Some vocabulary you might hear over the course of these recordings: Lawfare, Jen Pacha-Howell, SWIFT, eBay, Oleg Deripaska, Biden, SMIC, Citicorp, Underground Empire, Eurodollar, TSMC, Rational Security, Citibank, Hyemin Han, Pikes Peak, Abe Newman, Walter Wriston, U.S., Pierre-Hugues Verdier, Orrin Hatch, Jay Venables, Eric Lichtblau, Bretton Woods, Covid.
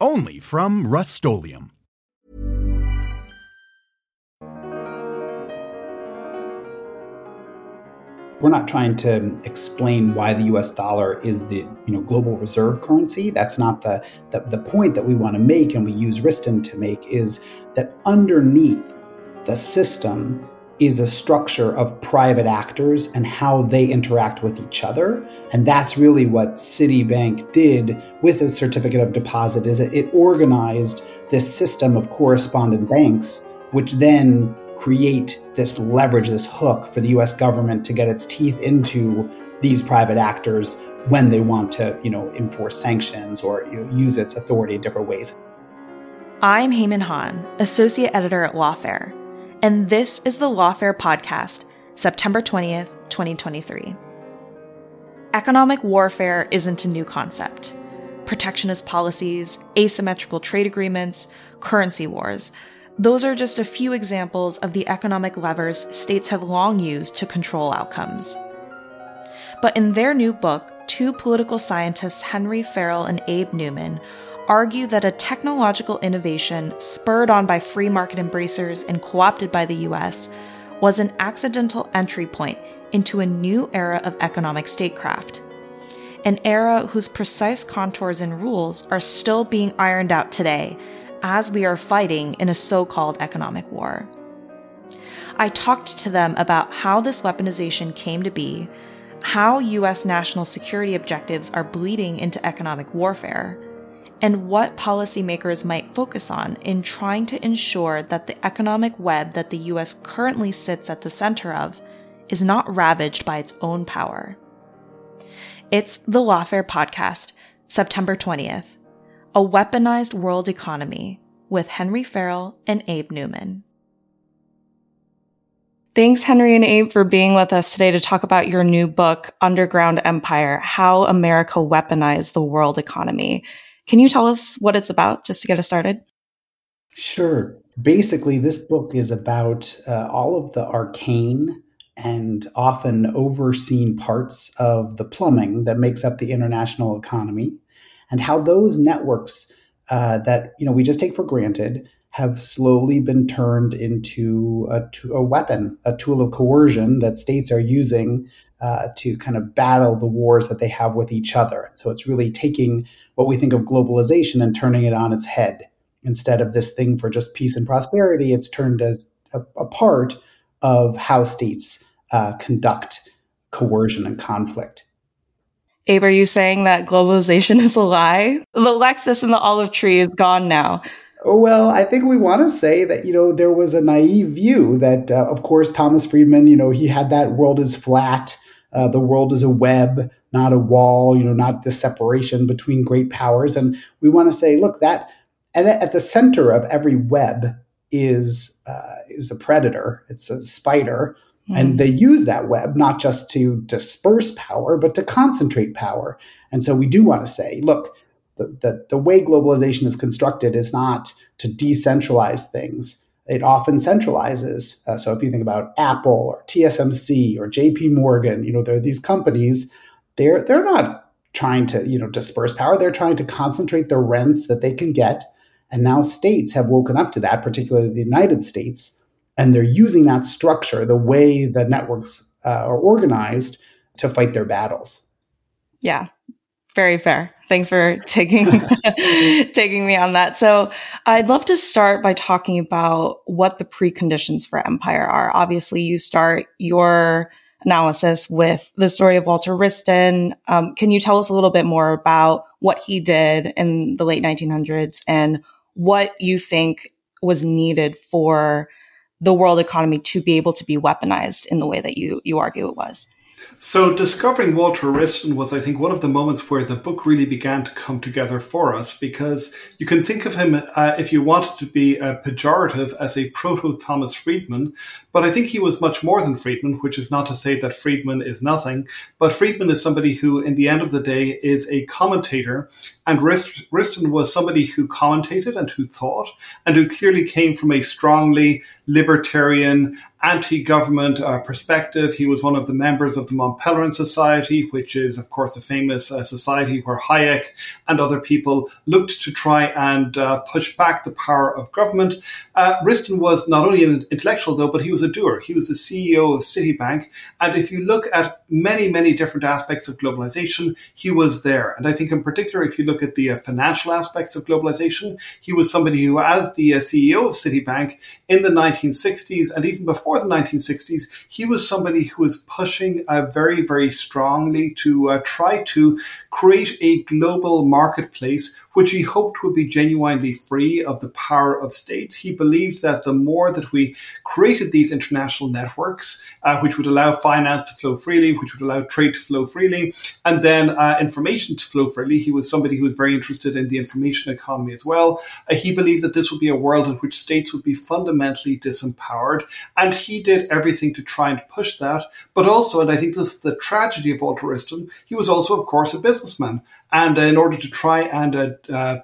Only from Rust-Oleum. We're not trying to explain why the U.S. dollar is the global reserve currency. That's not the point that we want to make, and we use Wriston to make, is that underneath the system is a structure of private actors and how they interact with each other. And that's really what Citibank did with its certificate of deposit, is it organized this system of correspondent banks, which then create this leverage, this hook for the US government to get its teeth into these private actors when they want to, enforce sanctions or use its authority in different ways. I'm Hyemin Han, associate editor at Lawfare, and this is the Lawfare podcast, September 20th, 2023. Economic warfare isn't a new concept. Protectionist policies, asymmetrical trade agreements, currency wars. Those are just a few examples of the economic levers states have long used to control outcomes. But in their new book, two political scientists, Henry Farrell and Abe Newman, argue that a technological innovation spurred on by free market embracers and co-opted by the US was an accidental entry point into a new era of economic statecraft, an era whose precise contours and rules are still being ironed out today as we are fighting in a so-called economic war. I talked to them about how this weaponization came to be, how US national security objectives are bleeding into economic warfare, and what policymakers might focus on in trying to ensure that the economic web that the US currently sits at the center of is not ravaged by its own power. It's the Lawfare podcast, September 20th, A Weaponized World Economy, with Henry Farrell and Abe Newman. Thanks, Henry and Abe, for being with us today to talk about your new book, Underground Empire, How America Weaponized the World Economy. Can you tell us what it's about, just to get us started? Sure. Basically, this book is about all of the arcane and often overseen parts of the plumbing that makes up the international economy, and how those networks that we just take for granted have slowly been turned into a weapon, a tool of coercion that states are using to kind of battle the wars that they have with each other. So it's really taking what we think of globalization and turning it on its head. Instead of this thing for just peace and prosperity, it's turned as a part of how states conduct coercion and conflict. Abe, are you saying that globalization is a lie? The Lexus and the olive tree is gone now. Well, I think we want to say that, there was a naive view that, of course, Thomas Friedman, he had that world is flat. The world is a web, not a wall, not the separation between great powers. And we want to say, look, that and at the center of every web is a predator. It's a spider. Mm. And they use that web not just to disperse power, but to concentrate power. And so we do want to say, look, the way globalization is constructed is not to decentralize things. It often centralizes. So if you think about Apple or TSMC or JP Morgan, there are these companies, they're not trying to, disperse power. They're trying to concentrate the rents that they can get. And now states have woken up to that, particularly the United States, and they're using that structure, the way the networks are organized, to fight their battles. Yeah. Very fair. Thanks for taking me on that. So I'd love to start by talking about what the preconditions for empire are. Obviously, you start your analysis with the story of Walter Wriston. Can you tell us a little bit more about what he did in the late 1900s and what you think was needed for the world economy to be able to be weaponized in the way that you argue it was? So discovering Walter Wriston was, I think, one of the moments where the book really began to come together for us, because you can think of him, if you wanted to be pejorative, as a proto-Thomas Friedman, but I think he was much more than Friedman, which is not to say that Friedman is nothing, but Friedman is somebody who, in the end of the day, is a commentator, and Wriston was somebody who commentated and who thought, and who clearly came from a strongly libertarian, anti-government perspective. He was one of the members of the Mont Pelerin Society, which is, of course, a famous society where Hayek and other people looked to try and push back the power of government. Wriston was not only an intellectual, though, but he was a doer. He was the CEO of Citibank. And if you look at many, many different aspects of globalization, he was there. And I think in particular, if you look at the financial aspects of globalization, he was somebody who, as the CEO of Citibank in the 1960s and even before the 1960s, he was somebody who was pushing very, very strongly to try to create a global marketplace, which he hoped would be genuinely free of the power of states. He believed that the more that we created these international networks, which would allow finance to flow freely, which would allow trade to flow freely, and then information to flow freely, he was somebody who was very interested in the information economy as well. He believed that this would be a world in which states would be fundamentally disempowered, and he did everything to try and push that. But also, and I think this is the tragedy of Walter Wriston, he was also, of course, a businessman. And in order to try and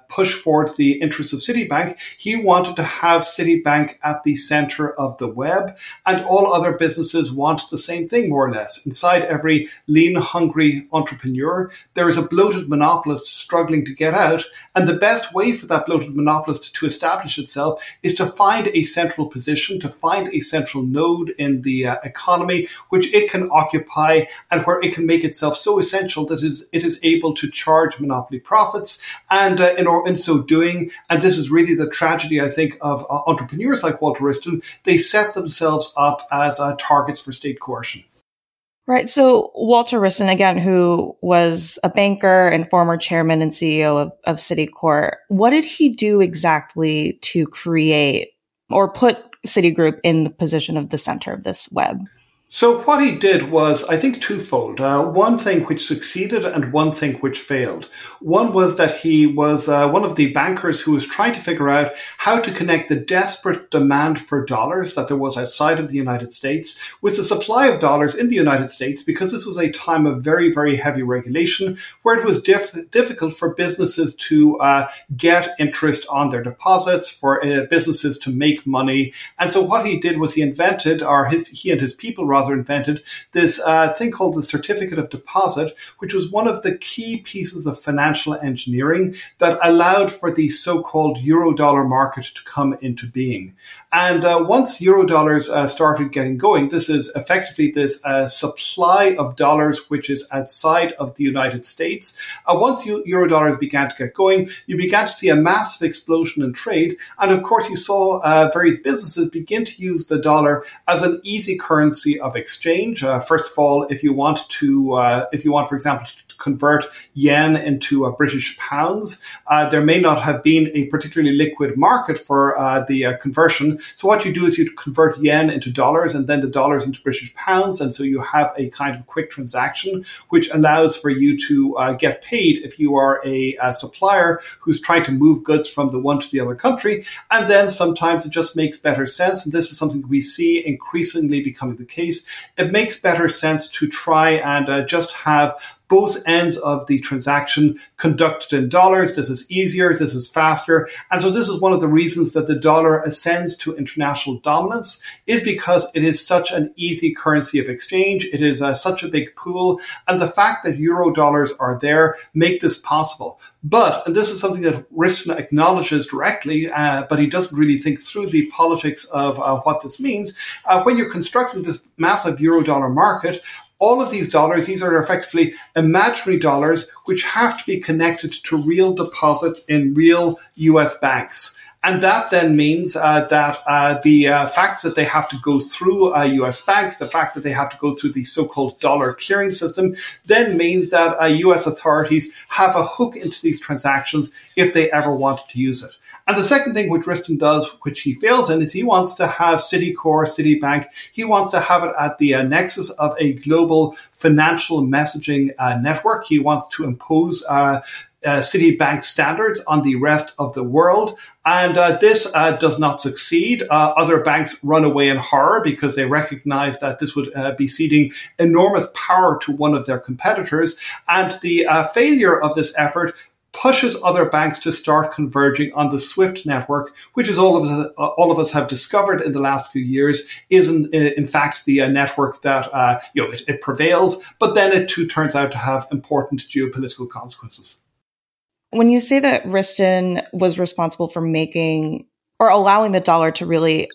push forward the interests of Citibank, he wanted to have Citibank at the center of the web. And all other businesses want the same thing, more or less. Inside every lean, hungry entrepreneur, there is a bloated monopolist struggling to get out. And the best way for that bloated monopolist to establish itself is to find a central position, to find a central node in the economy, which it can occupy and where it can make itself so essential that it is able to charge monopoly profits, and in so doing, and this is really the tragedy, I think, of entrepreneurs like Walter Wriston, they set themselves up as targets for state coercion. Right. So Walter Wriston, again, who was a banker and former chairman and CEO of Citicorp, what did he do exactly to create or put Citigroup in the position of the center of this web? So what he did was, I think, twofold. One thing which succeeded and one thing which failed. One was that he was one of the bankers who was trying to figure out how to connect the desperate demand for dollars that there was outside of the United States with the supply of dollars in the United States, because this was a time of very, very heavy regulation where it was difficult for businesses to get interest on their deposits, for businesses to make money. And so what he did was he and his people invented this thing called the certificate of deposit, which was one of the key pieces of financial engineering that allowed for the so-called eurodollar market to come into being. And once eurodollars started getting going, this is effectively this supply of dollars which is outside of the United States. Once eurodollars began to get going, you began to see a massive explosion in trade. And of course, you saw various businesses begin to use the dollar as an easy currency of exchange. First of all, if you want, for example, to convert yen into British pounds, there may not have been a particularly liquid market for the conversion. So what you do is you convert yen into dollars and then the dollars into British pounds. And so you have a kind of quick transaction, which allows for you to get paid if you are a supplier who's trying to move goods from the one to the other country. And then sometimes it just makes better sense. And this is something we see increasingly becoming the case. It makes better sense to try and just have both ends of the transaction conducted in dollars. This is easier, this is faster. And so this is one of the reasons that the dollar ascends to international dominance, is because it is such an easy currency of exchange. It is such a big pool. And the fact that euro dollars are there make this possible. But, and this is something that Wriston acknowledges directly, but he doesn't really think through the politics of what this means, when you're constructing this massive euro dollar market, all of these dollars, these are effectively imaginary dollars, which have to be connected to real deposits in real US banks. And that then means that the fact that they have to go through US banks, the fact that they have to go through the so-called dollar clearing system, then means that US authorities have a hook into these transactions if they ever wanted to use it. And the second thing which Wriston does, which he fails in, is he wants to have Citicorp, Citibank, he wants to have it at the nexus of a global financial messaging network. He wants to impose Citibank standards on the rest of the world. And this does not succeed. Other banks run away in horror because they recognize that this would be ceding enormous power to one of their competitors. And the failure of this effort pushes other banks to start converging on the SWIFT network, which, as all of us have discovered in the last few years, is in fact the network that it prevails, but then it too turns out to have important geopolitical consequences. When you say that Wriston was responsible for making or allowing the dollar to really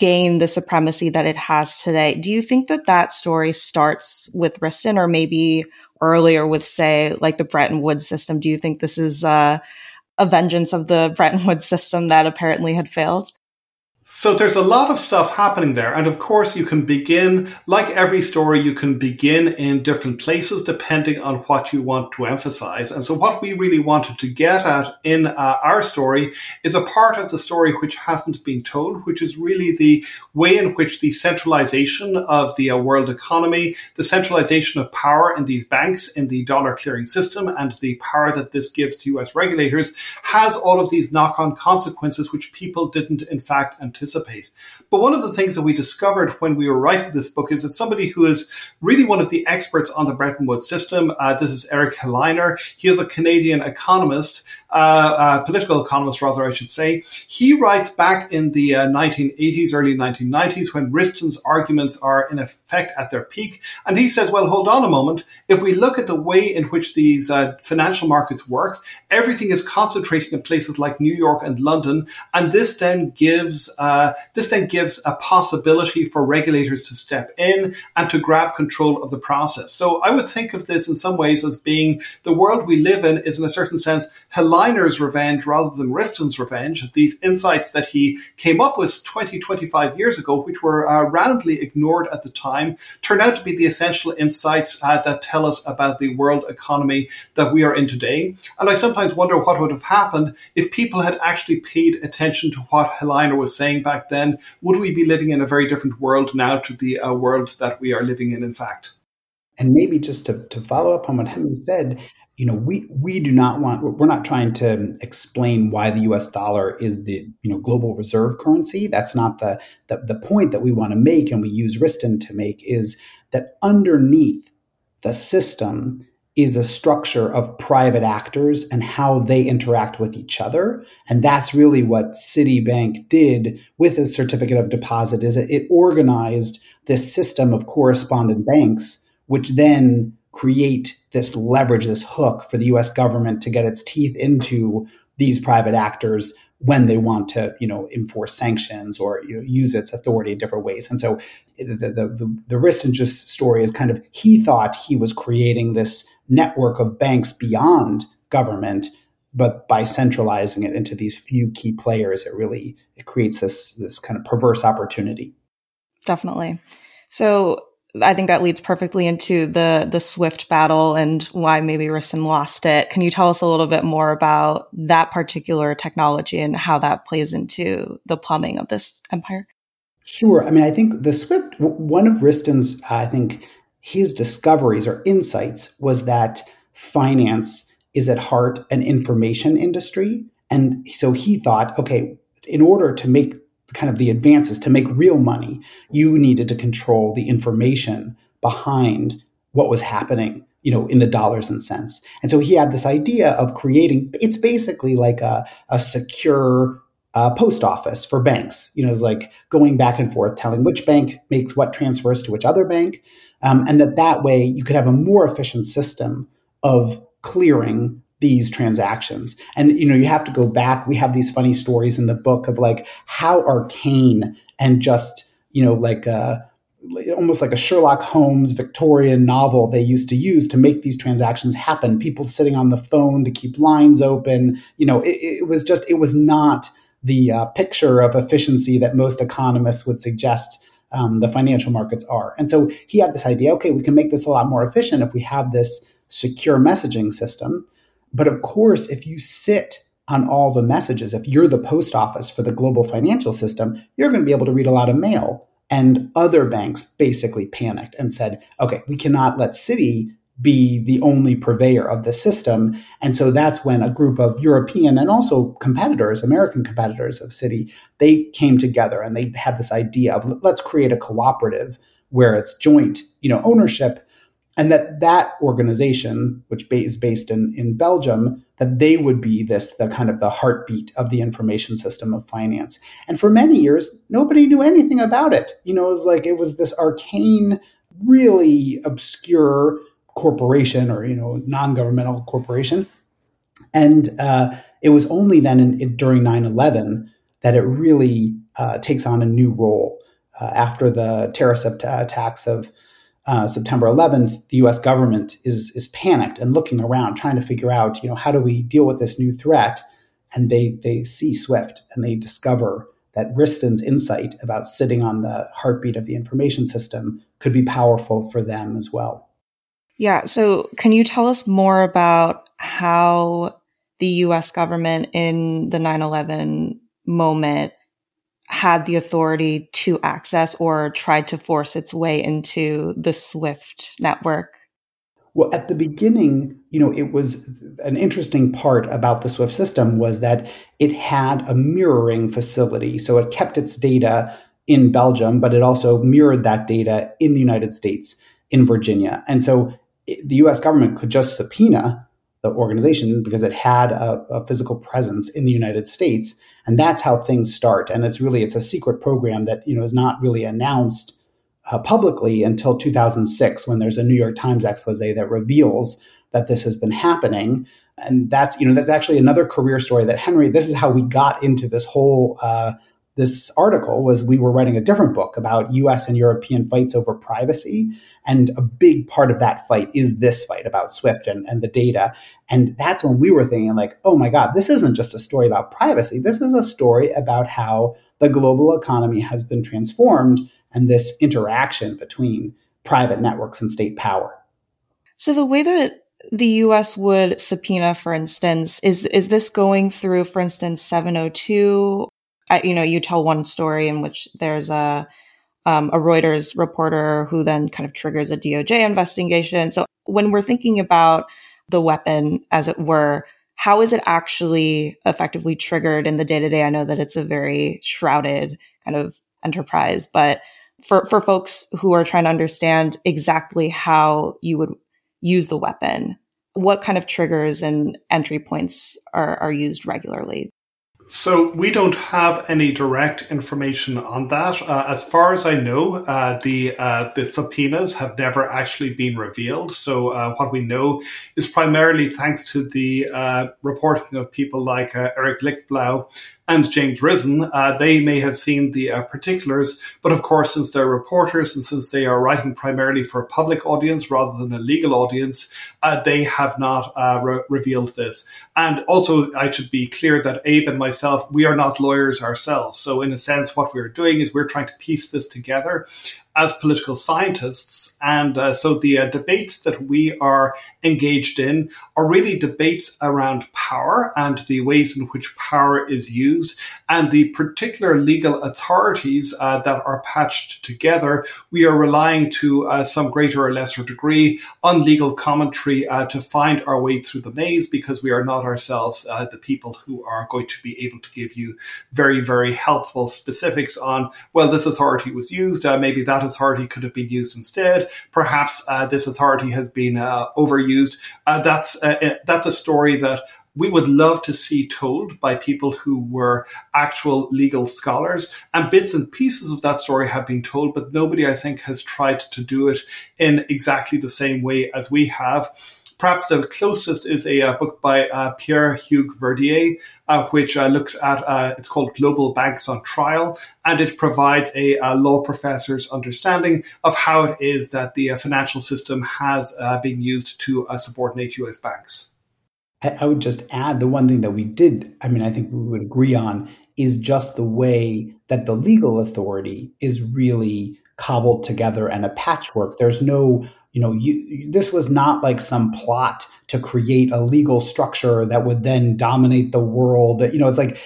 gain the supremacy that it has today, do you think that story starts with Wriston, or maybe earlier with, say, like the Bretton Woods system? Do you think this is a vengeance of the Bretton Woods system that apparently had failed? So there's a lot of stuff happening there. And of course, you can begin, like every story, you can begin in different places depending on what you want to emphasize. And so what we really wanted to get at in our story is a part of the story which hasn't been told, which is really the way in which the centralization of the world economy, the centralization of power in these banks, in the dollar clearing system, and the power that this gives to US regulators has all of these knock-on consequences which people didn't, in fact, anticipate. But one of the things that we discovered when we were writing this book is that somebody who is really one of the experts on the Bretton Woods system, this is Eric Helleiner. He is a Canadian economist, political economist rather, I should say. He writes back in the 1980s, early 1990s, when Wriston's arguments are in effect at their peak. And he says, well, hold on a moment. If we look at the way in which these financial markets work, everything is concentrating in places like New York and London. And this then gives a possibility for regulators to step in and to grab control of the process. So I would think of this in some ways as being the world we live in is, in a certain sense, Helleiner's revenge rather than Wriston's revenge. These insights that he came up with 20, 25 years ago, which were roundly ignored at the time, turn out to be the essential insights that tell us about the world economy that we are in today. And I sometimes wonder what would have happened if people had actually paid attention to what Helleiner was saying back then. Would we be living in a very different world now to the world that we are living in fact? And maybe just to follow up on what Henry said, we do not want, we're not trying to explain why the US dollar is the global reserve currency. That's not the point that we want to make, and we use Wriston to make, is that underneath the system is a structure of private actors and how they interact with each other. And that's really what Citibank did with a certificate of deposit, is it organized this system of correspondent banks, which then create this leverage, this hook for the US government to get its teeth into these private actors when they want to, enforce sanctions or use its authority in different ways. And so the Wriston just story is kind of, he thought he was creating this network of banks beyond government, but by centralizing it into these few key players, it creates this kind of perverse opportunity. Definitely. So I think that leads perfectly into the SWIFT battle and why maybe Wriston lost it. Can you tell us a little bit more about that particular technology and how that plays into the plumbing of this empire? Sure. I mean, I think the SWIFT, one of Wriston's, I think, his discoveries or insights was that finance is at heart an information industry. And so he thought, okay, in order to make kind of the advances, to make real money, you needed to control the information behind what was happening, in the dollars and cents. And so he had this idea of creating, it's basically like a secure post office for banks. It's like going back and forth, telling which bank makes what transfers to which other bank. And that way you could have a more efficient system of clearing these transactions. And, you have to go back. We have these funny stories in the book of like how arcane and just, almost like a Sherlock Holmes Victorian novel they used to use to make these transactions happen. People sitting on the phone to keep lines open. You know, it was not the picture of efficiency that most economists would suggest the financial markets are. And so he had this idea, okay, we can make this a lot more efficient if we have this secure messaging system. But of course, if you sit on all the messages, if you're the post office for the global financial system, you're going to be able to read a lot of mail. And other banks basically panicked and said, okay, we cannot let Citi be the only purveyor of the system. And so that's when a group of European and also competitors, American competitors of Citi, they came together and they had this idea of let's create a cooperative where it's joint, ownership, and that organization, which is based in Belgium, that they would be the kind of the heartbeat of the information system of finance. And for many years, nobody knew anything about it. It was this arcane, really obscure corporation or, non-governmental corporation. And it was only then during 9/11 that it really takes on a new role. After the terrorist attacks of September 11th, the U.S. government is panicked and looking around, trying to figure out, how do we deal with this new threat? And they see SWIFT and they discover that Wriston's insight about sitting on the heartbeat of the information system could be powerful for them as well. Yeah. So can you tell us more about how the U.S. government in the 9/11 moment had the authority to access or tried to force its way into the SWIFT network? Well, at the beginning, it was an interesting part about the SWIFT system was that it had a mirroring facility. So it kept its data in Belgium, but it also mirrored that data in the United States, in Virginia. And so the U.S. government could just subpoena the organization because it had a physical presence in the United States. And that's how things start. And it's a secret program that, is not really announced publicly until 2006, when there's a New York Times expose that reveals that this has been happening. And that's actually another career story that this is how we got into this whole, this article was we were writing a different book about US and European fights over privacy. And a big part of that fight is this fight about SWIFT and the data. And that's when we were thinking like, oh my God, this isn't just a story about privacy. This is a story about how the global economy has been transformed and this interaction between private networks and state power. So the way that the U.S. would subpoena, for instance, is this going through, for instance, 702? You tell one story in which there's a Reuters reporter who then kind of triggers a DOJ investigation. So when we're thinking about the weapon, as it were, how is it actually effectively triggered in the day-to-day? I know that it's a very shrouded kind of enterprise, but for folks who are trying to understand exactly how you would use the weapon, what kind of triggers and entry points are used regularly? So we don't have any direct information on that. As far as I know, the subpoenas have never actually been revealed. So what we know is primarily thanks to the reporting of people like Eric Lichtblau and James Risen. They may have seen the particulars, but of course, since they're reporters and since they are writing primarily for a public audience rather than a legal audience, they have not revealed this. And also, I should be clear that Abe and myself, we are not lawyers ourselves. So in a sense, what we're doing is we're trying to piece this together as political scientists. And so the debates that we are engaged in are really debates around power and the ways in which power is used and the particular legal authorities that are patched together. We are relying to some greater or lesser degree on legal commentary to find our way through the maze, because we are not ourselves the people who are going to be able to give you very, very helpful specifics on, well, this authority was used, maybe that authority could have been used instead. Perhaps this authority has been overused. That's a story that we would love to see told by people who were actual legal scholars. And bits and pieces of that story have been told, but nobody, I think, has tried to do it in exactly the same way as we have. Perhaps the closest is a book by Pierre-Hugues Verdier, which looks at, it's called Global Banks on Trial, and it provides a law professor's understanding of how it is that the financial system has been used to subordinate U.S. banks. I would just add the one thing that we did, I mean, I think we would agree on, is just the way that the legal authority is really cobbled together and a patchwork. There's no, this was not like some plot to create a legal structure that would then dominate the world. You know, it's like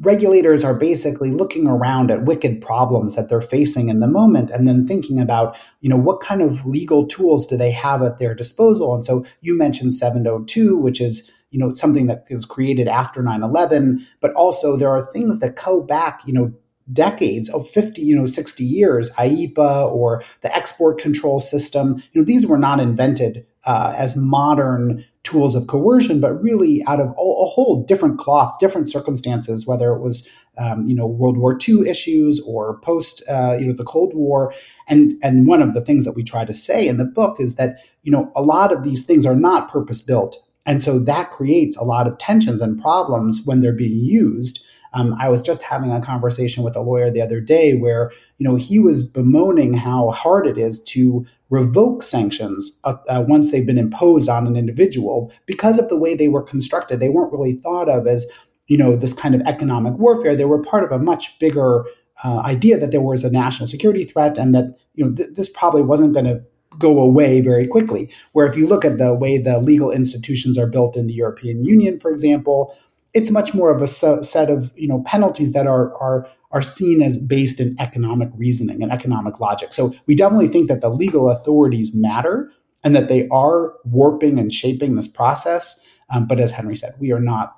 regulators are basically looking around at wicked problems that they're facing in the moment and then thinking about, you know, what kind of legal tools do they have at their disposal? And so you mentioned 702, which is, you know, something that is created after 9/11, but also there are things that go back, you know, decades of 50, 60 years, IEPA or the export control system. You know, these were not invented as modern tools of coercion, but really out of a whole different cloth, different circumstances, whether it was, World War II issues or post, the Cold War. And one of the things that we try to say in the book is that, you know, a lot of these things are not purpose-built. And so that creates a lot of tensions and problems when they're being used. I was just having a conversation with a lawyer the other day where, you know, he was bemoaning how hard it is to revoke sanctions once they've been imposed on an individual because of the way they were constructed. They weren't really thought of as, you know, this kind of economic warfare. They were part of a much bigger idea that there was a national security threat and that, you know, this probably wasn't going to go away very quickly. Where if you look at the way the legal institutions are built in the European Union, for example, it's much more of a set of, you know, penalties that are seen as based in economic reasoning and economic logic. So we definitely think that the legal authorities matter and that they are warping and shaping this process. But as Henry said, we are not,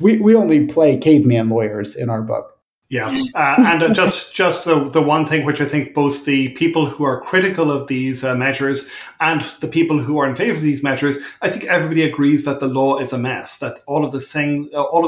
we only play caveman lawyers in our book. Yeah. And just the one thing which I think both the people who are critical of these measures and the people who are in favor of these measures, I think everybody agrees that the law is a mess, that all of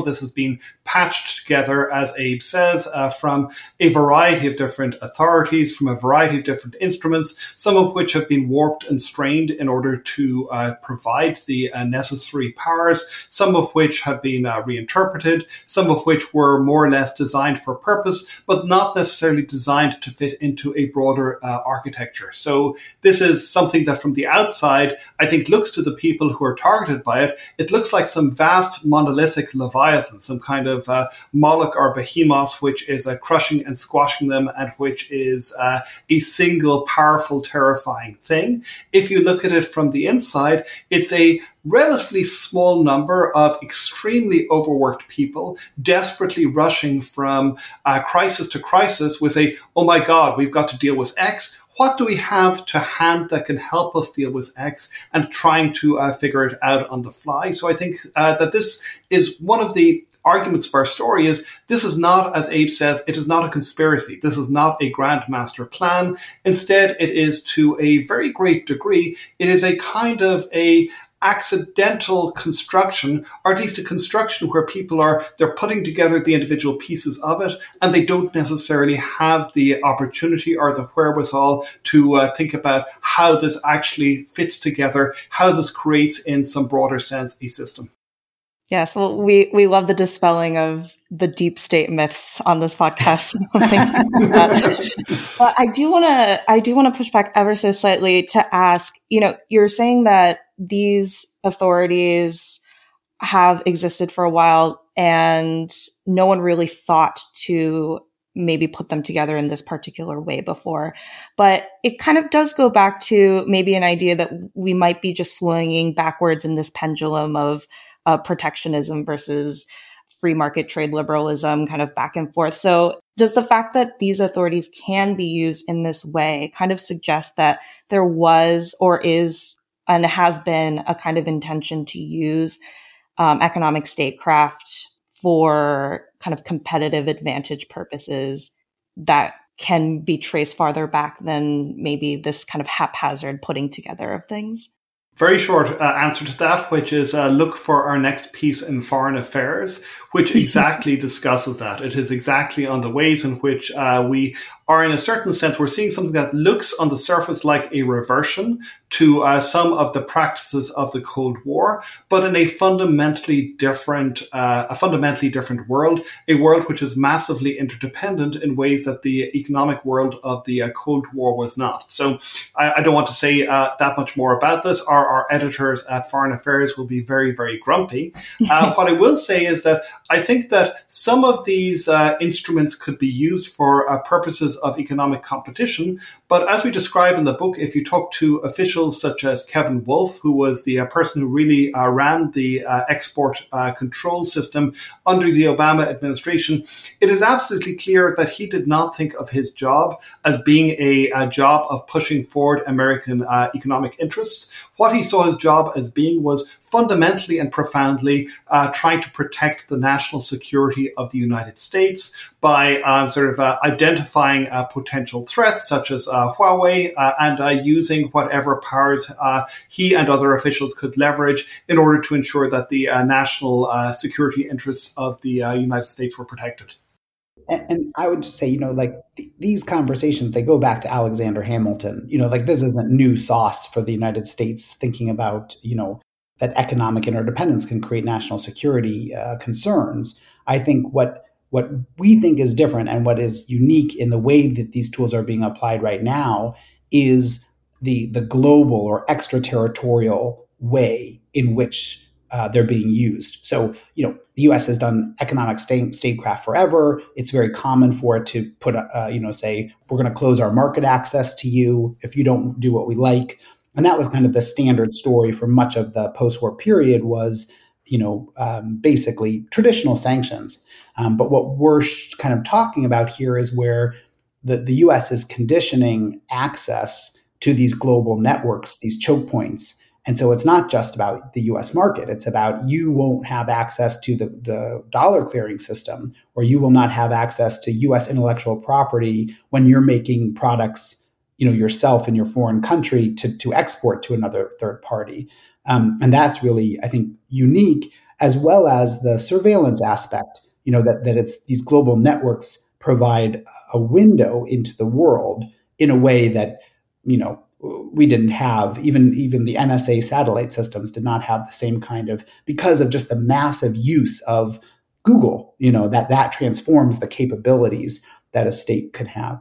this has been patched together, as Abe says, from a variety of different authorities, from a variety of different instruments, some of which have been warped and strained in order to provide the necessary powers, some of which have been reinterpreted, some of which were more or less designed for purpose, but not necessarily designed to fit into a broader architecture. So this is something that from the outside, I think looks to the people who are targeted by it. It looks like some vast monolithic leviathan, some kind of Moloch or behemoth, which is crushing and squashing them and which is a single powerful, terrifying thing. If you look at it from the inside, it's a relatively small number of extremely overworked people desperately rushing from crisis to crisis with a, oh my God, we've got to deal with X. What do we have to hand that can help us deal with X, and trying to figure it out on the fly? So I think that this is one of the arguments for our story is this is not, as Abe says, it is not a conspiracy. This is not a grand master plan. Instead, it is to a very great degree, it is a kind of a accidental construction, or at least a construction where people are, they're putting together the individual pieces of it, and they don't necessarily have the opportunity or the wherewithal to think about how this actually fits together, how this creates in some broader sense a system. Yes, well, we love the dispelling of the deep state myths on this podcast. But I do want to push back ever so slightly to ask, you know, you're saying that these authorities have existed for a while and no one really thought to maybe put them together in this particular way before. But it kind of does go back to maybe an idea that we might be just swinging backwards in this pendulum of protectionism versus free market trade liberalism, kind of back and forth. So does the fact that these authorities can be used in this way kind of suggest that there was or is and has been a kind of intention to use economic statecraft for kind of competitive advantage purposes that can be traced farther back than maybe this kind of haphazard putting together of things? Very short answer to that, which is look for our next piece in Foreign Affairs, which exactly discusses that. It is exactly on the ways in which we or in a certain sense, we're seeing something that looks on the surface like a reversion to some of the practices of the Cold War, but in a fundamentally different world, a world which is massively interdependent in ways that the economic world of the Cold War was not. So I don't want to say that much more about this, or our editors at Foreign Affairs will be very, very grumpy. What I will say is that I think that some of these instruments could be used for purposes of economic competition. But as we describe in the book, if you talk to officials such as Kevin Wolf, who was the person who really ran the export control system under the Obama administration, it is absolutely clear that he did not think of his job as being a job of pushing forward American economic interests. What he saw his job as being was fundamentally and profoundly trying to protect the national security of the United States by identifying potential threats such as Huawei and using whatever powers he and other officials could leverage in order to ensure that the national security interests of the United States were protected. And I would just say, these conversations, they go back to Alexander Hamilton. This isn't new sauce for the United States thinking about, that economic interdependence can create national security concerns. I think what we think is different and what is unique in the way that these tools are being applied right now is the global or extraterritorial way in which they're being used. So, the U.S. has done economic statecraft forever. It's very common for it to put, say, we're going to close our market access to you if you don't do what we like. And that was kind of the standard story for much of the post-war period was, basically traditional sanctions. But what we're kind of talking about here is where the U.S. is conditioning access to these global networks, these choke points. And so it's not just about the U.S. market. It's about you won't have access to the dollar clearing system, or you will not have access to U.S. intellectual property when you're making products, yourself in your foreign country to export to another third party. And that's really, I think, unique, as well as the surveillance aspect, that it's these global networks provide a window into the world in a way that, we didn't have, even the NSA satellite systems did not have the same kind of, because of just the massive use of Google, that transforms the capabilities that a state could have.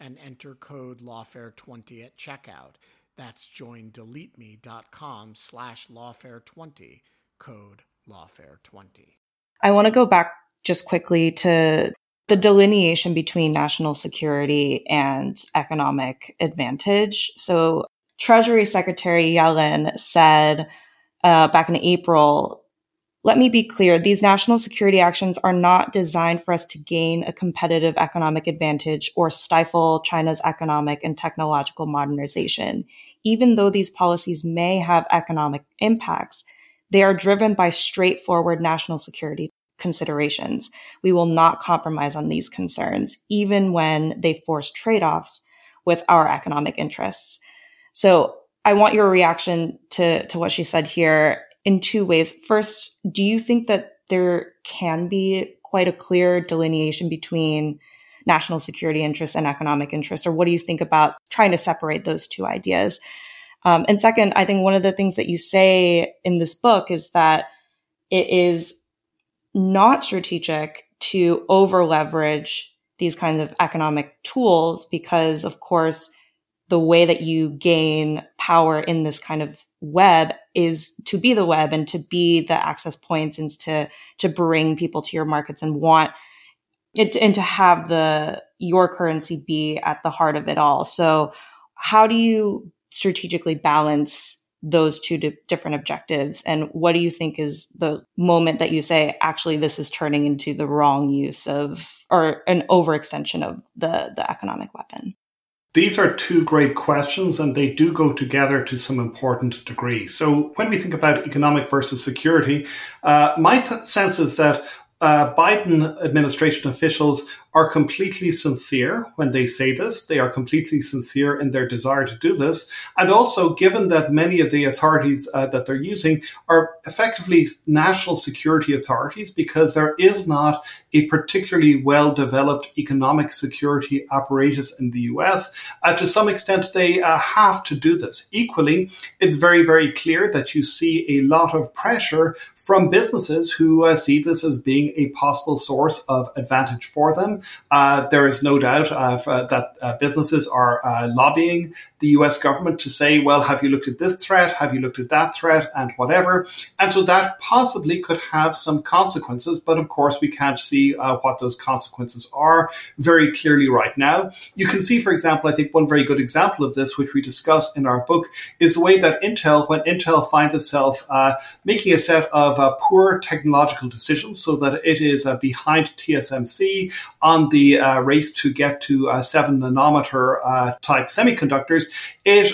and enter code lawfare20 at checkout. That's joindeleteme.com/lawfare20, code lawfare20. I want to go back just quickly to the delineation between national security and economic advantage. So Treasury Secretary Yellen said back in April, "Let me be clear, these national security actions are not designed for us to gain a competitive economic advantage or stifle China's economic and technological modernization. Even though these policies may have economic impacts, they are driven by straightforward national security considerations. We will not compromise on these concerns, even when they force trade-offs with our economic interests." So I want your reaction to what she said here in two ways. First, do you think that there can be quite a clear delineation between national security interests and economic interests? Or what do you think about trying to separate those two ideas? And second, I think one of the things that you say in this book is that it is not strategic to over-leverage these kinds of economic tools because, of course, the way that you gain power in this kind of web is to be the web and to be the access points and to bring people to your markets and want it and to have your currency be at the heart of it all. So how do you strategically balance those two different objectives? And what do you think is the moment that you say, actually, this is turning into the wrong use of or an overextension of the economic weapon? These are two great questions, and they do go together to some important degree. So when we think about economic versus security, my sense is that Biden administration officials are completely sincere when they say this. They are completely sincere in their desire to do this. And also, given that many of the authorities that they're using are effectively national security authorities, because there is not a particularly well-developed economic security apparatus in the US, to some extent, they have to do this. Equally, it's very, very clear that you see a lot of pressure from businesses who see this as being a possible source of advantage for them. There is no doubt that businesses are lobbying the US government to say, well, have you looked at this threat? Have you looked at that threat? And whatever. And so that possibly could have some consequences. But of course, we can't see what those consequences are very clearly right now. You can see, for example, I think one very good example of this, which we discuss in our book, is the way that Intel, when Intel finds itself making a set of poor technological decisions so that it is behind TSMC on the race to get to 7-nanometer type semiconductors, it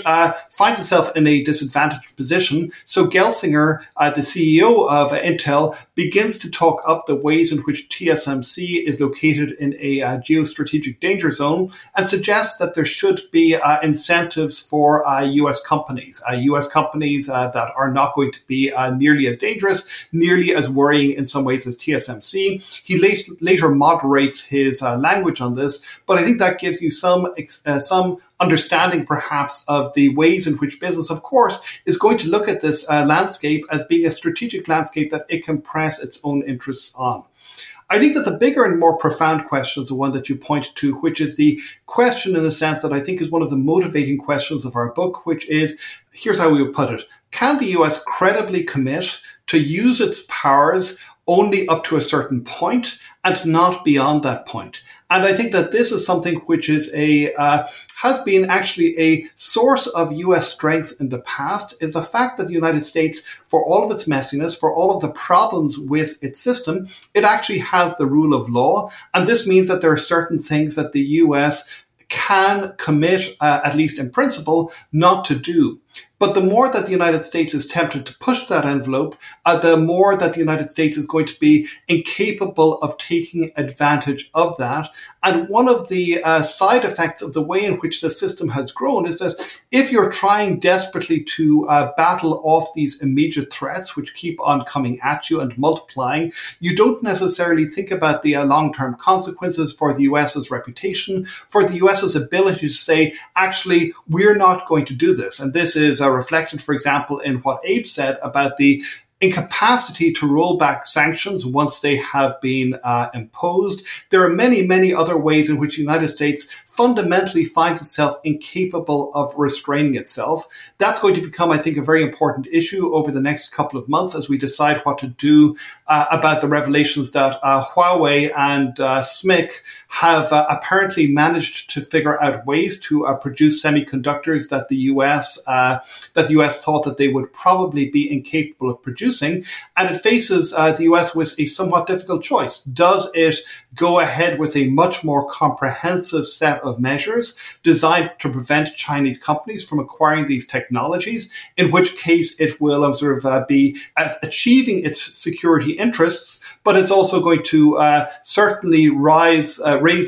finds itself in a disadvantaged position. So Gelsinger, the CEO of Intel, begins to talk up the ways in which TSMC is located in a geostrategic danger zone and suggests that there should be incentives for US companies, that are not going to be nearly as dangerous, nearly as worrying in some ways as TSMC. He later moderates his language on this, but I think that gives you some understanding perhaps of the ways in which business, of course, is going to look at this landscape as being a strategic landscape that it can press its own interests on. I think that the bigger and more profound question is the one that you point to, which is the question in a sense that I think is one of the motivating questions of our book, which is, here's how we would put it. Can the US credibly commit to use its powers only up to a certain point and not beyond that point? And I think that this is something which is has been actually a source of US strength in the past, is the fact that the United States, for all of its messiness, for all of the problems with its system, it actually has the rule of law. And this means that there are certain things that the US can commit, at least in principle, not to do. But the more that the United States is tempted to push that envelope, the more that the United States is going to be incapable of taking advantage of that. And one of the side effects of the way in which the system has grown is that if you're trying desperately to battle off these immediate threats, which keep on coming at you and multiplying, you don't necessarily think about the long-term consequences for the US's reputation, for the US's ability to say, actually, we're not going to do this. And this is reflected, for example, in what Abe said about the incapacity to roll back sanctions once they have been imposed. There are many, many other ways in which the United States fundamentally finds itself incapable of restraining itself. That's going to become, I think, a very important issue over the next couple of months as we decide what to do about the revelations that Huawei and SMIC have apparently managed to figure out ways to produce semiconductors that the US thought that they would probably be incapable of producing. And it faces the US with a somewhat difficult choice. Does it go ahead with a much more comprehensive set of measures designed to prevent Chinese companies from acquiring these technologies, in which case it will be achieving its security interests, but it's also going to certainly raise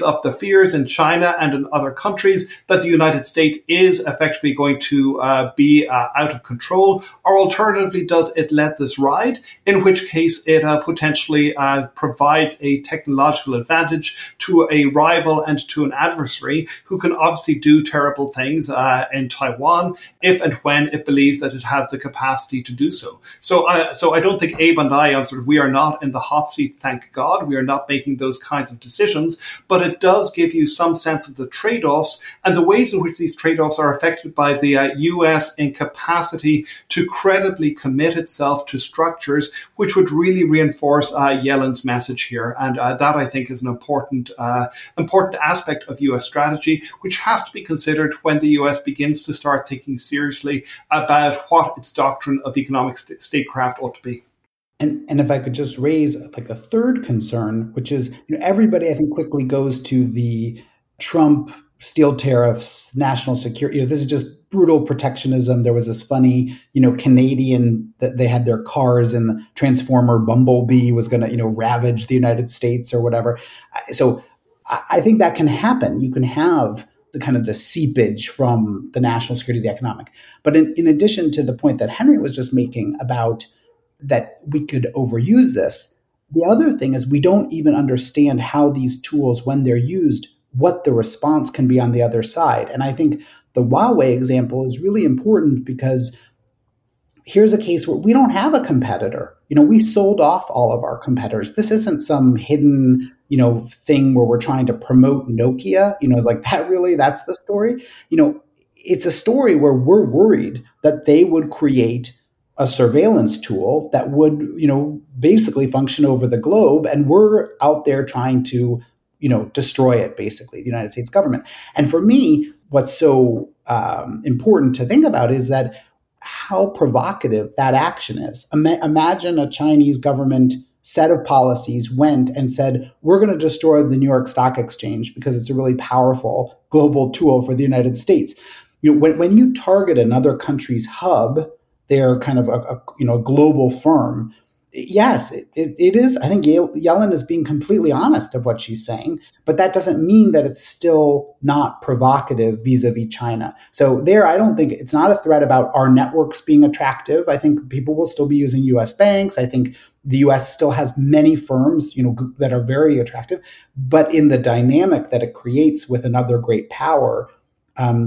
up the fears in China and in other countries that the United States is effectively going to be out of control, or alternatively, does it let this ride, in which case it potentially provides a technological advantage to a rival and to an adversary who can obviously do terrible things in Taiwan if and when it believes that it has the capacity to do so. So I don't think Abe and I are we are not in the hot seat, thank God. We are not making those kinds of decisions, but it does give you some sense of the trade-offs and the ways in which these trade-offs are affected by the US incapacity to credibly commit itself to structures which would really reinforce Yellen's message here. And that, I think, is an important aspect of US strategy, which has to be considered when the US begins to start thinking seriously about what its doctrine of economic statecraft ought to be. And if I could just raise a third concern, which is, everybody, I think, quickly goes to the Trump steel tariffs, national security. This is just brutal protectionism. There was this funny, Canadian that they had their cars and the transformer Bumblebee was going to, ravage the United States or whatever. So I think that can happen. You can have the kind of the seepage from the national security, the economic. But in addition to the point that Henry was just making about that we could overuse this, the other thing is we don't even understand how these tools, when they're used, what the response can be on the other side. And I think the Huawei example is really important because here's a case where we don't have a competitor. We sold off all of our competitors. This isn't some hidden, you know, thing where we're trying to promote Nokia, you know, it's like that really, that's the story. You know, it's a story where we're worried that they would create a surveillance tool that would, you know, basically function over the globe. And we're out there trying to, you know, destroy it, basically, the United States government. And for me, what's so important to think about is that how provocative that action is. Imagine a Chinese government set of policies went and said, we're going to destroy the New York Stock Exchange because it's a really powerful global tool for the United States. You know, when you target another country's hub, they're kind of a you know, global firm. Yes, it is. I think Yellen is being completely honest of what she's saying, but that doesn't mean that it's still not provocative vis-a-vis China. So there, I don't think it's not a threat about our networks being attractive. I think people will still be using U.S. banks. I think the U.S. still has many firms, you know, that are very attractive, but in the dynamic that it creates with another great power,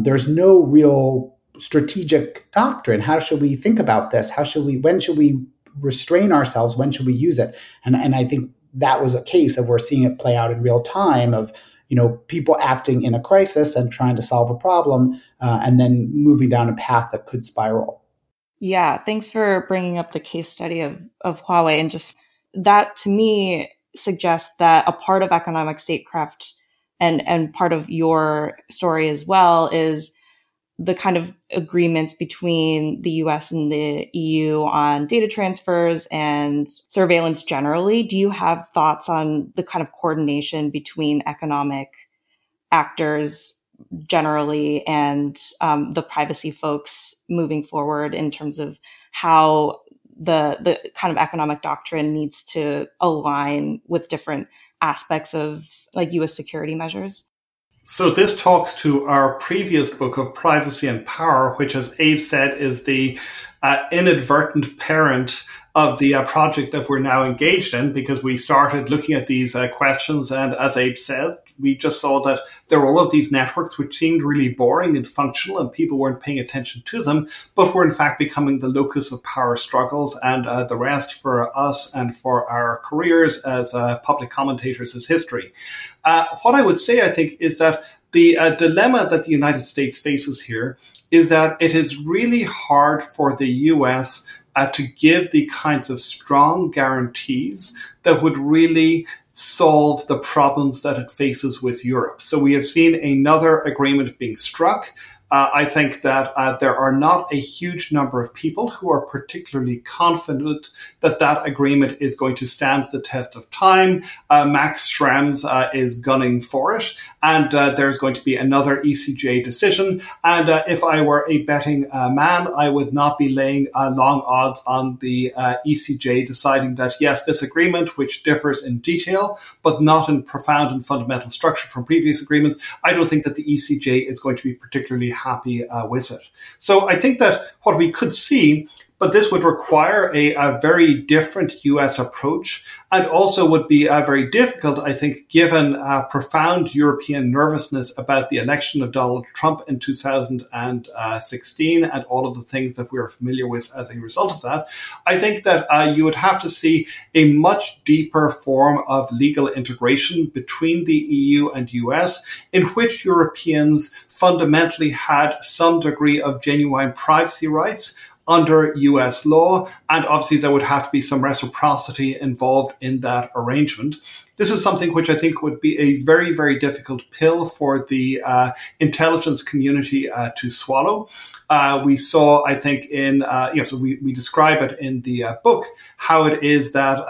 there's no real strategic doctrine. How should we think about this? How should we? When should we restrain ourselves? When should we use it? And I think that was a case of we're seeing it play out in real time of, you know, people acting in a crisis and trying to solve a problem and then moving down a path that could spiral. Yeah. Thanks for bringing up the case study of Huawei. And just that to me suggests that a part of economic statecraft and part of your story as well is the kind of agreements between the US and the EU on data transfers and surveillance generally. Do you have thoughts on the kind of coordination between economic actors generally and the privacy folks moving forward in terms of how the kind of economic doctrine needs to align with different aspects of like US security measures? So this talks to our previous book of Privacy and Power, which, as Abe said, is the inadvertent parent of the project that we're now engaged in, because we started looking at these questions. And as Abe said, we just saw that there were all of these networks which seemed really boring and functional and people weren't paying attention to them, but were in fact becoming the locus of power struggles. And the rest for us and for our careers as public commentators is history. What I would say, I think, is that the dilemma that the United States faces here is that it is really hard for the US to give the kinds of strong guarantees that would really solve the problems that it faces with Europe. So we have seen another agreement being struck. I think that there are not a huge number of people who are particularly confident that that agreement is going to stand the test of time. Max Schrems is gunning for it, and there's going to be another ECJ decision. And if I were a betting man, I would not be laying long odds on the ECJ deciding that, yes, this agreement, which differs in detail, but not in profound and fundamental structure from previous agreements, I don't think that the ECJ is going to be particularly happy with it. So I think that what we could see, but this would require a very different US approach and also would be very difficult, I think, given profound European nervousness about the election of Donald Trump in 2016 and all of the things that we're familiar with as a result of that. I think that you would have to see a much deeper form of legal integration between the EU and US, in which Europeans fundamentally had some degree of genuine privacy rights under US law, and obviously there would have to be some reciprocity involved in that arrangement. This is something which I think would be a very, very difficult pill for the intelligence community to swallow. We saw, I think, in, so we describe it in the book, how it is that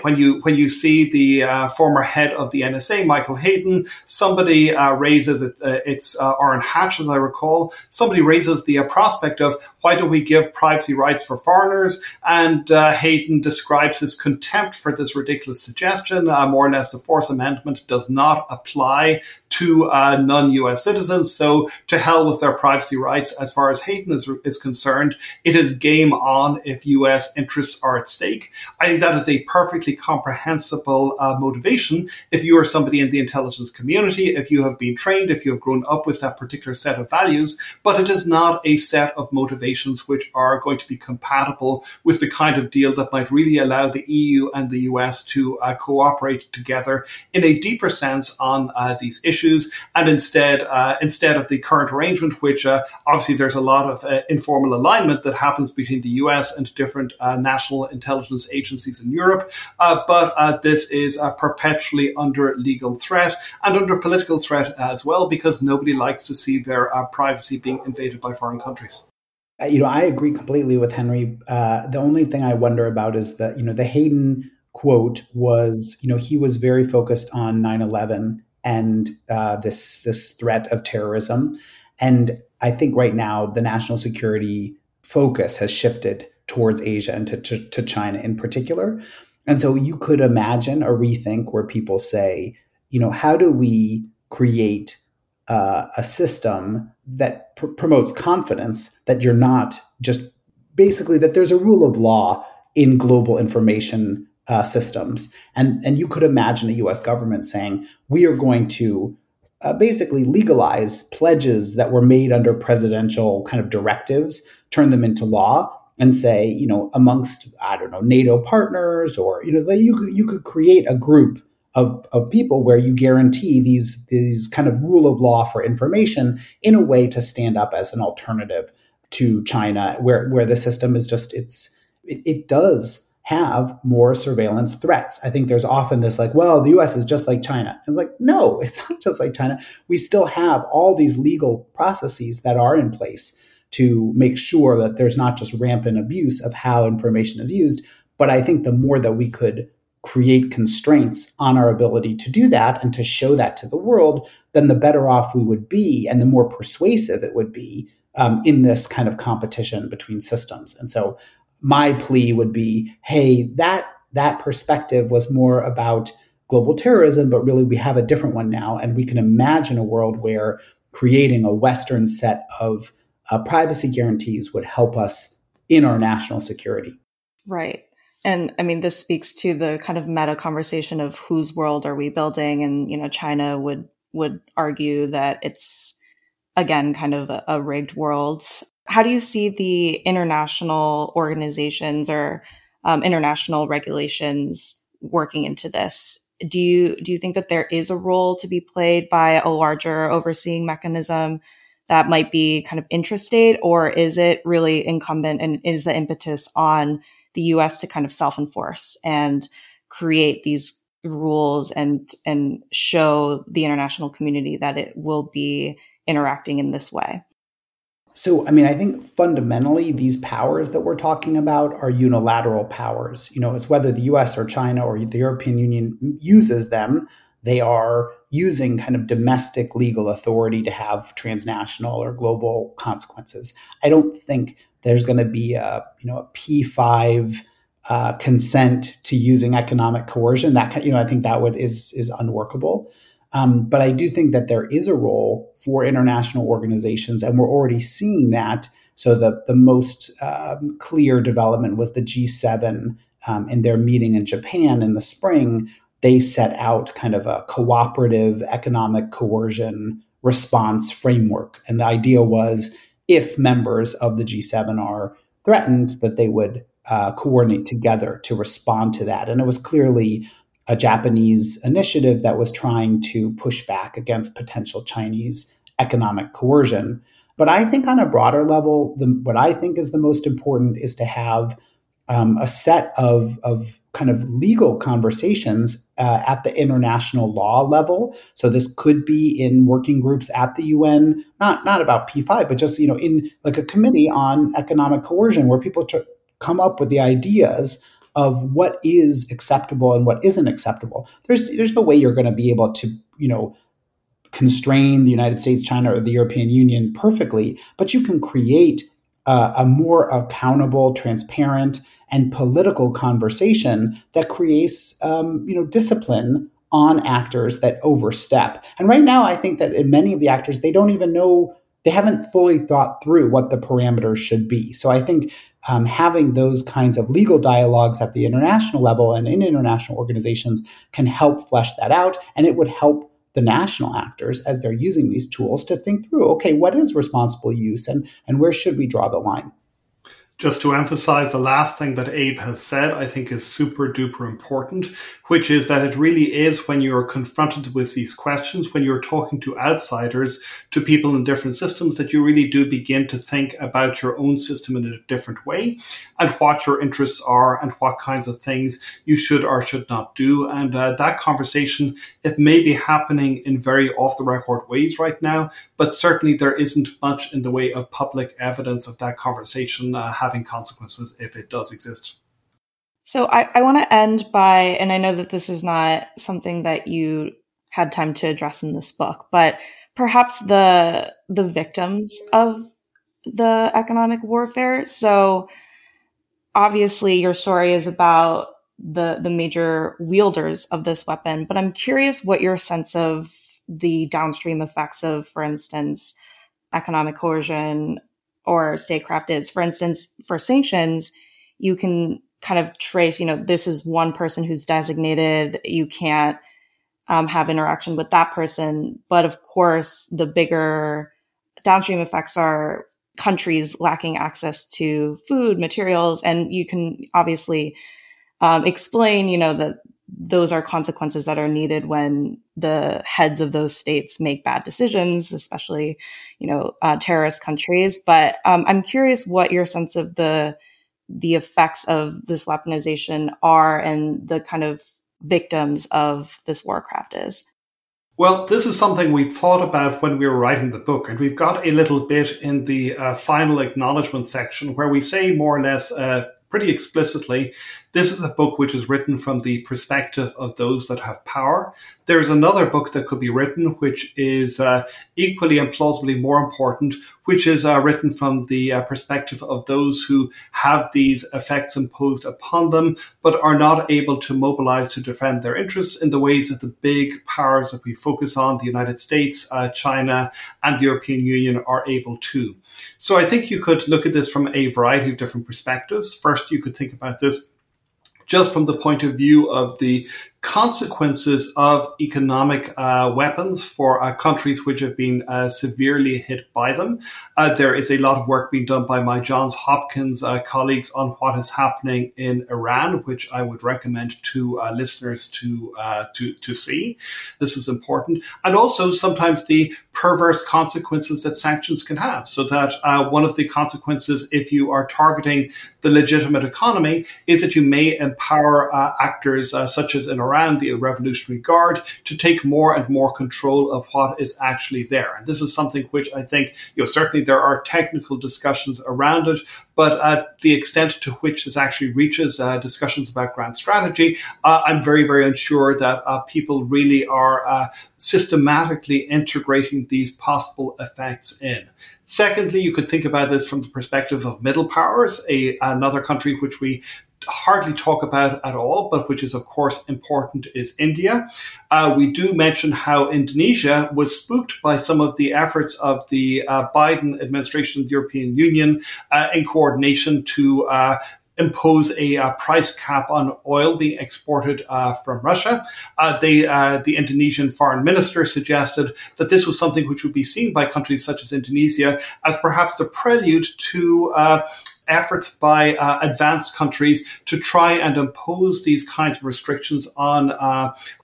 when you see the former head of the NSA, Michael Hayden, somebody raises it, it's Orrin Hatch, as I recall. Somebody raises the prospect of why do we give privacy rights for foreigners, and Hayden describes his contempt for this ridiculous suggestion. More or less, the Fourth Amendment does not apply to non-US citizens. So to hell with their privacy rights. As far as Hayden is concerned, it is game on if US interests are at stake. I think that is a perfectly comprehensible motivation if you are somebody in the intelligence community, if you have been trained, if you have grown up with that particular set of values, but it is not a set of motivations which are going to be compatible with the kind of deal that might really allow the EU and the US to cooperate together in a deeper sense on these issues. And instead of the current arrangement, which obviously there's a lot of informal alignment that happens between the US and different national intelligence agencies in Europe, but this is perpetually under legal threat and under political threat as well, because nobody likes to see their privacy being invaded by foreign countries. I agree completely with Henry. The only thing I wonder about is that, the Hayden quote was, he was very focused on 9/11 and this threat of terrorism. And I think right now the national security focus has shifted towards Asia and to China in particular. And so you could imagine a rethink where people say, how do we create a system that promotes confidence that you're not just basically that there's a rule of law in global information systems. And you could imagine the US government saying, we are going to basically legalize pledges that were made under presidential kind of directives, turn them into law, and say, amongst, NATO partners, or, that you could create a group of people where you guarantee these kind of rule of law for information in a way to stand up as an alternative to China, where the system is just, it does have more surveillance threats. I think there's often this like, well, the US is just like China. And it's like, no, it's not just like China. We still have all these legal processes that are in place to make sure that there's not just rampant abuse of how information is used. But I think the more that we could create constraints on our ability to do that and to show that to the world, then the better off we would be and the more persuasive it would be in this kind of competition between systems. And so my plea would be, hey, that perspective was more about global terrorism, but really we have a different one now. And we can imagine a world where creating a Western set of privacy guarantees would help us in our national security. Right. And I mean, this speaks to the kind of meta conversation of whose world are we building? And, China would argue that it's, again, kind of a rigged world. How do you see the international organizations or international regulations working into this? Do you think that there is a role to be played by a larger overseeing mechanism that might be kind of intrastate, or is it really incumbent and is the impetus on the US to kind of self-enforce and create these rules and show the international community that it will be interacting in this way? So, I think fundamentally these powers that we're talking about are unilateral powers. It's whether the US or China or the European Union uses them, they are using kind of domestic legal authority to have transnational or global consequences. I don't think there's going to be a P5 consent to using economic coercion. That I think that is unworkable. But I do think that there is a role for international organizations, and we're already seeing that. So the most clear development was the G7 in their meeting in Japan in the spring. They set out kind of a cooperative economic coercion response framework, and the idea was, if members of the G7 are threatened, that they would coordinate together to respond to that. And it was clearly a Japanese initiative that was trying to push back against potential Chinese economic coercion. But I think on a broader level, what I think is the most important is to have a set of kind of legal conversations at the international law level. So this could be in working groups at the UN, not about P5, but just, in like a committee on economic coercion where people come up with the ideas of what is acceptable and what isn't acceptable. There's no way you're going to be able to, constrain the United States, China, or the European Union perfectly, but you can create a more accountable, transparent, and political conversation that creates, discipline on actors that overstep. And right now, I think that in many of the actors, they don't even know, they haven't fully thought through what the parameters should be. So I think having those kinds of legal dialogues at the international level and in international organizations can help flesh that out. And it would help the national actors as they're using these tools to think through, okay, what is responsible use and where should we draw the line? Just to emphasize the last thing that Abe has said, I think is super duper important, which is that it really is when you're confronted with these questions, when you're talking to outsiders, to people in different systems, that you really do begin to think about your own system in a different way and what your interests are and what kinds of things you should or should not do. And that conversation, it may be happening in very off-the-record ways right now, but certainly there isn't much in the way of public evidence of that conversation having consequences if it does exist. So I want to end by, and I know that this is not something that you had time to address in this book, but perhaps the victims of the economic warfare. So obviously your story is about the major wielders of this weapon, but I'm curious what your sense of the downstream effects of, for instance, economic coercion or statecraft is. For instance, for sanctions, you can kind of trace, you know, this is one person who's designated, you can't have interaction with that person. But of course, the bigger downstream effects are countries lacking access to food, materials, and you can obviously explain, you know, that those are consequences that are needed when the heads of those states make bad decisions, especially, you know, terrorist countries. But I'm curious what your sense of the effects of this weaponization are and the kind of victims of this warcraft is. Well, this is something we thought about when we were writing the book, and we've got a little bit in the final acknowledgement section where we say more or less pretty explicitly, this is a book which is written from the perspective of those that have power. There is another book that could be written, which is equally and plausibly more important, which is written from the perspective of those who have these effects imposed upon them, but are not able to mobilize to defend their interests in the ways that the big powers that we focus on, the United States, China, and the European Union, are able to. So I think you could look at this from a variety of different perspectives. First, you could think about this just from the point of view of the consequences of economic weapons for countries which have been severely hit by them. There is a lot of work being done by my Johns Hopkins colleagues on what is happening in Iran, which I would recommend to listeners to see. This is important. And also sometimes the perverse consequences that sanctions can have. So that one of the consequences, if you are targeting the legitimate economy, is that you may empower actors such as in Iran, the Revolutionary Guard, to take more and more control of what is actually there. And this is something which I think, you know, certainly there are technical discussions around it, but the extent to which this actually reaches discussions about grand strategy, I'm very, very unsure that people really are systematically integrating these possible effects in. Secondly, you could think about this from the perspective of middle powers, another country which we hardly talk about at all, but which is, of course, important, is India. We do mention how Indonesia was spooked by some of the efforts of the Biden administration of the European Union in coordination to impose a price cap on oil being exported from Russia. The Indonesian foreign minister suggested that this was something which would be seen by countries such as Indonesia as perhaps the prelude to efforts by advanced countries to try and impose these kinds of restrictions on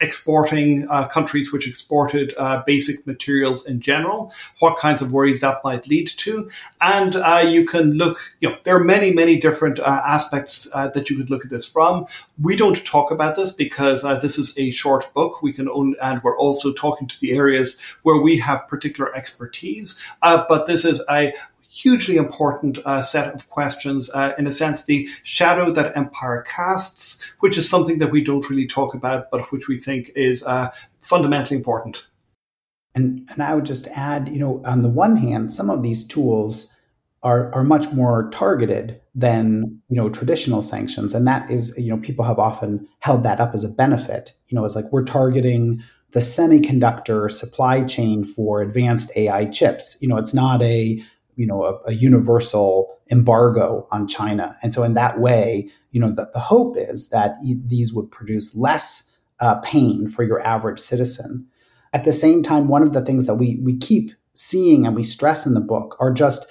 exporting countries which exported basic materials in general, what kinds of worries that might lead to. And you can look, you know, there are many, many different aspects that you could look at this from. We don't talk about this because this is a short book. We can own, and we're also talking to the areas where we have particular expertise. But this is a hugely important set of questions, in a sense, the shadow that empire casts, which is something that we don't really talk about, but which we think is fundamentally important. And I would just add, you know, on the one hand, some of these tools are much more targeted than, you know, traditional sanctions. And that is, you know, people have often held that up as a benefit. You know, it's like we're targeting the semiconductor supply chain for advanced AI chips. You know, it's not a, you know, a universal embargo on China. And so in that way, you know, the hope is that these would produce less pain for your average citizen. At the same time, one of the things that we keep seeing and we stress in the book are just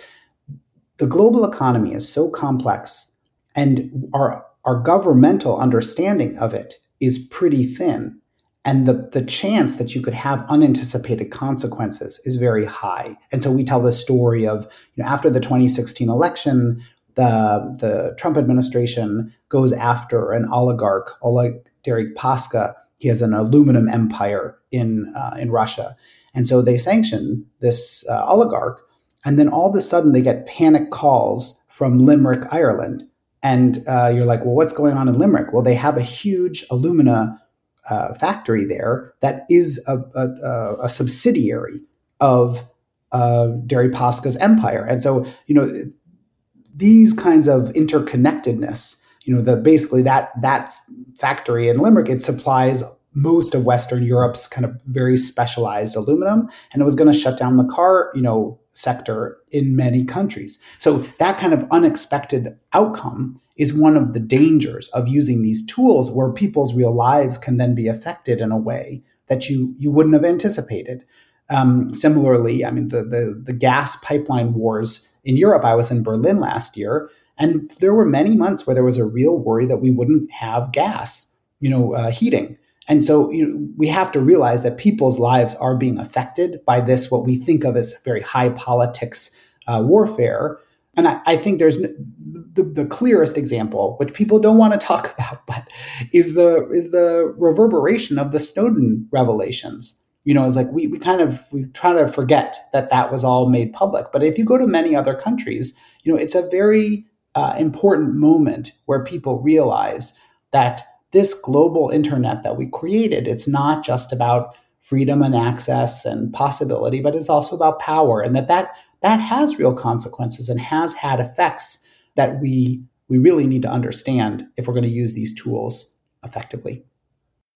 the global economy is so complex, and our governmental understanding of it is pretty thin. And the chance that you could have unanticipated consequences is very high. And so we tell the story of, you know, after the 2016 election, the Trump administration goes after an oligarch, Oleg Deripaska. He has an aluminum empire in Russia. And so they sanction this oligarch. And then all of a sudden they get panic calls from Limerick, Ireland. And you're like, well, what's going on in Limerick? Well, they have a huge alumina factory there that is a subsidiary of Deripaska's empire. And so, you know, these kinds of interconnectedness, you know, basically that factory in Limerick, it supplies most of Western Europe's kind of very specialized aluminum, and it was going to shut down the car, you know, sector in many countries. So that kind of unexpected outcome is one of the dangers of using these tools, where people's real lives can then be affected in a way that you wouldn't have anticipated. Similarly, I mean, the gas pipeline wars in Europe. I was in Berlin last year, and there were many months where there was a real worry that we wouldn't have gas, you know, heating. And so, you know, we have to realize that people's lives are being affected by this, what we think of as very high politics warfare. And I think there's the clearest example, which people don't want to talk about, but is the reverberation of the Snowden revelations. You know, it's like we try to forget that was all made public. But if you go to many other countries, you know, it's a very important moment where people realize that this global internet that we created, it's not just about freedom and access and possibility, but it's also about power, and that has real consequences and has had effects that we really need to understand if we're going to use these tools effectively.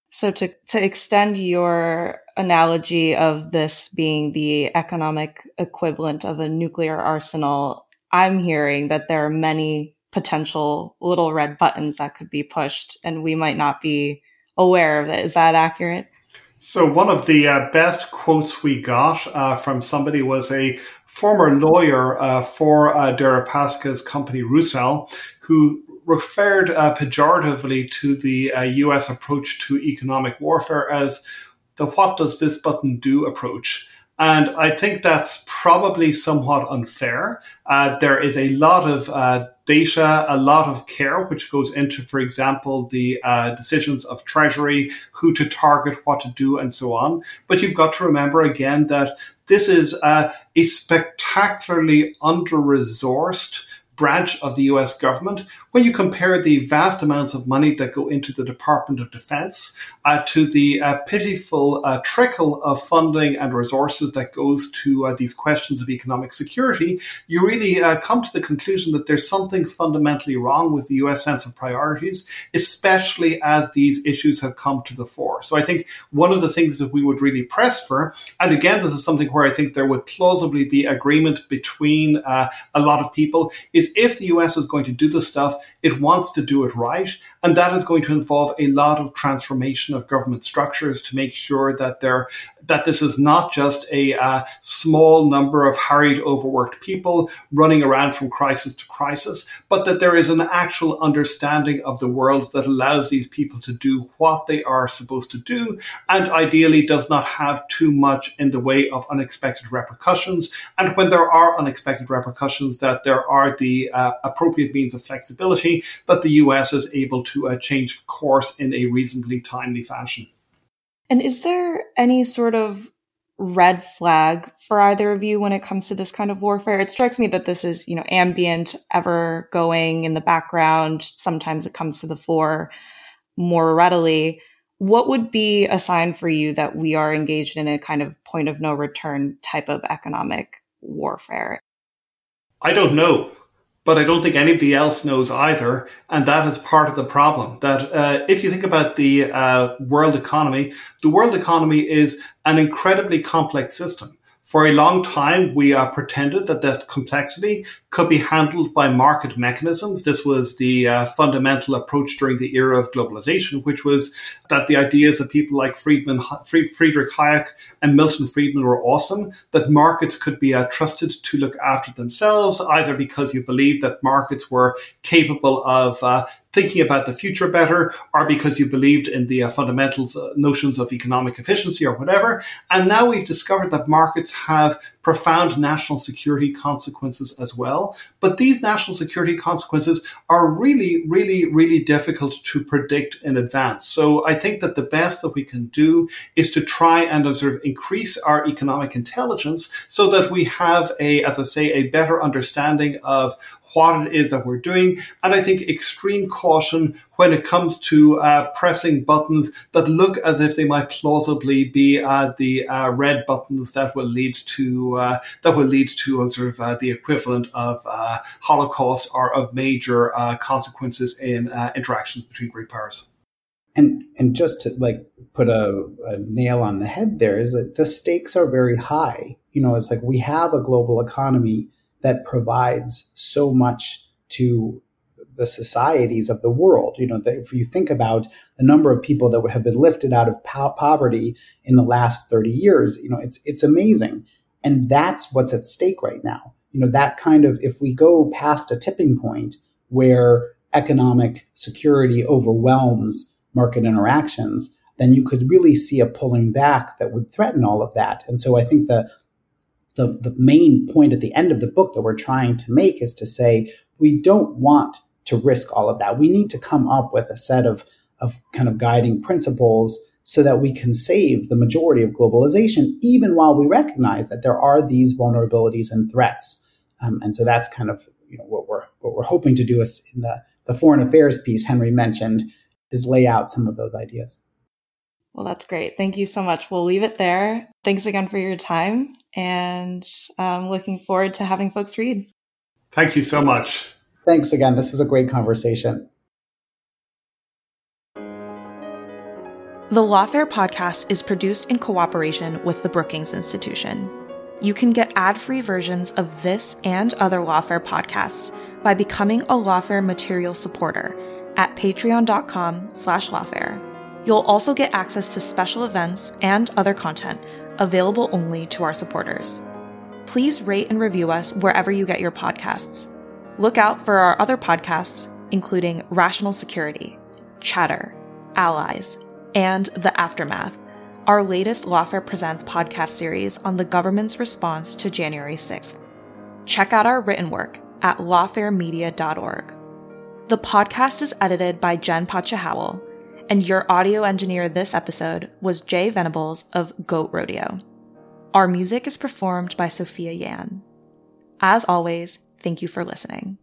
So to extend your analogy of this being the economic equivalent of a nuclear arsenal, I'm hearing that there are many potential little red buttons that could be pushed, and we might not be aware of it. Is that accurate? So one of the best quotes we got from somebody was a former lawyer for Deripaska's company, Rusal, who referred pejoratively to the U.S. approach to economic warfare as the "what does this button do" approach. And I think that's probably somewhat unfair. There is a lot of data, a lot of care, which goes into, for example, the decisions of Treasury, who to target, what to do, and so on. But you've got to remember, again, that this is a spectacularly under-resourced branch of the US government. When you compare the vast amounts of money that go into the Department of Defense to the pitiful trickle of funding and resources that goes to these questions of economic security, you really come to the conclusion that there's something fundamentally wrong with the US sense of priorities, especially as these issues have come to the fore. So I think one of the things that we would really press for, and again, this is something where I think there would plausibly be agreement between a lot of people, is if the US is going to do this stuff, it wants to do it right. And that is going to involve a lot of transformation of government structures to make sure that this is not just a small number of harried, overworked people running around from crisis to crisis, but that there is an actual understanding of the world that allows these people to do what they are supposed to do, and ideally does not have too much in the way of unexpected repercussions. And when there are unexpected repercussions, that there are the appropriate means of flexibility that the US is able to change course in a reasonably timely fashion. And is there any sort of red flag for either of you when it comes to this kind of warfare? It strikes me that this is, you know, ambient, ever going in the background. Sometimes it comes to the fore more readily. What would be a sign for you that we are engaged in a kind of point of no return type of economic warfare? I don't know, but I don't think anybody else knows either. And that is part of the problem, that if you think about the world economy is an incredibly complex system. For a long time, we pretended that this complexity could be handled by market mechanisms. This was the fundamental approach during the era of globalization, which was that the ideas of people like Friedrich Hayek and Milton Friedman were awesome, that markets could be trusted to look after themselves, either because you believed that markets were capable of thinking about the future better, or because you believed in the fundamentals, notions of economic efficiency or whatever. And now we've discovered that markets have profound national security consequences as well. But these national security consequences are really, really, really difficult to predict in advance. So I think that the best that we can do is to try and sort of increase our economic intelligence so that we have a better understanding of what it is that we're doing. And I think extreme caution when it comes to pressing buttons that look as if they might plausibly be the red buttons that will lead to the equivalent of Holocaust or of major consequences in interactions between great powers. And just to put a nail on the head there is that the stakes are very high. It's like we have a global economy that provides so much to the societies of the world. If you think about the number of people that have been lifted out of poverty in the last 30 years, it's amazing. And that's what's at stake right now. That kind of, if we go past a tipping point where economic security overwhelms market interactions, then you could really see a pulling back that would threaten all of that. And so I think the main point at the end of the book that we're trying to make is to say, we don't want to risk all of that. We need to come up with a set of kind of guiding principles so that we can save the majority of globalization, even while we recognize that there are these vulnerabilities and threats. And so that's kind of what we're hoping to do is in the foreign affairs piece Henry mentioned is lay out some of those ideas. Well, that's great. Thank you so much. We'll leave it there. Thanks again for your time. And I'm looking forward to having folks read. Thank you so much. Thanks again. This was a great conversation. The Lawfare podcast is produced in cooperation with the Brookings Institution. You can get ad-free versions of this and other Lawfare podcasts by becoming a Lawfare material supporter at patreon.com/Lawfare. You'll also get access to special events and other content available only to our supporters. Please rate and review us wherever you get your podcasts. Look out for our other podcasts, including Rational Security, Chatter, Allies, and The Aftermath, our latest Lawfare Presents podcast series on the government's response to January 6th. Check out our written work at lawfaremedia.org. The podcast is edited by Jen Pacha-Howell, and your audio engineer this episode was Jay Venables of Goat Rodeo. Our music is performed by Sophia Yan. As always, thank you for listening.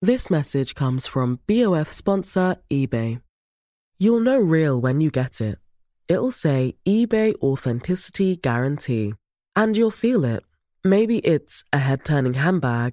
This message comes from BOF sponsor eBay. You'll know real when you get it. It'll say eBay Authenticity Guarantee. And you'll feel it. Maybe it's a head-turning handbag,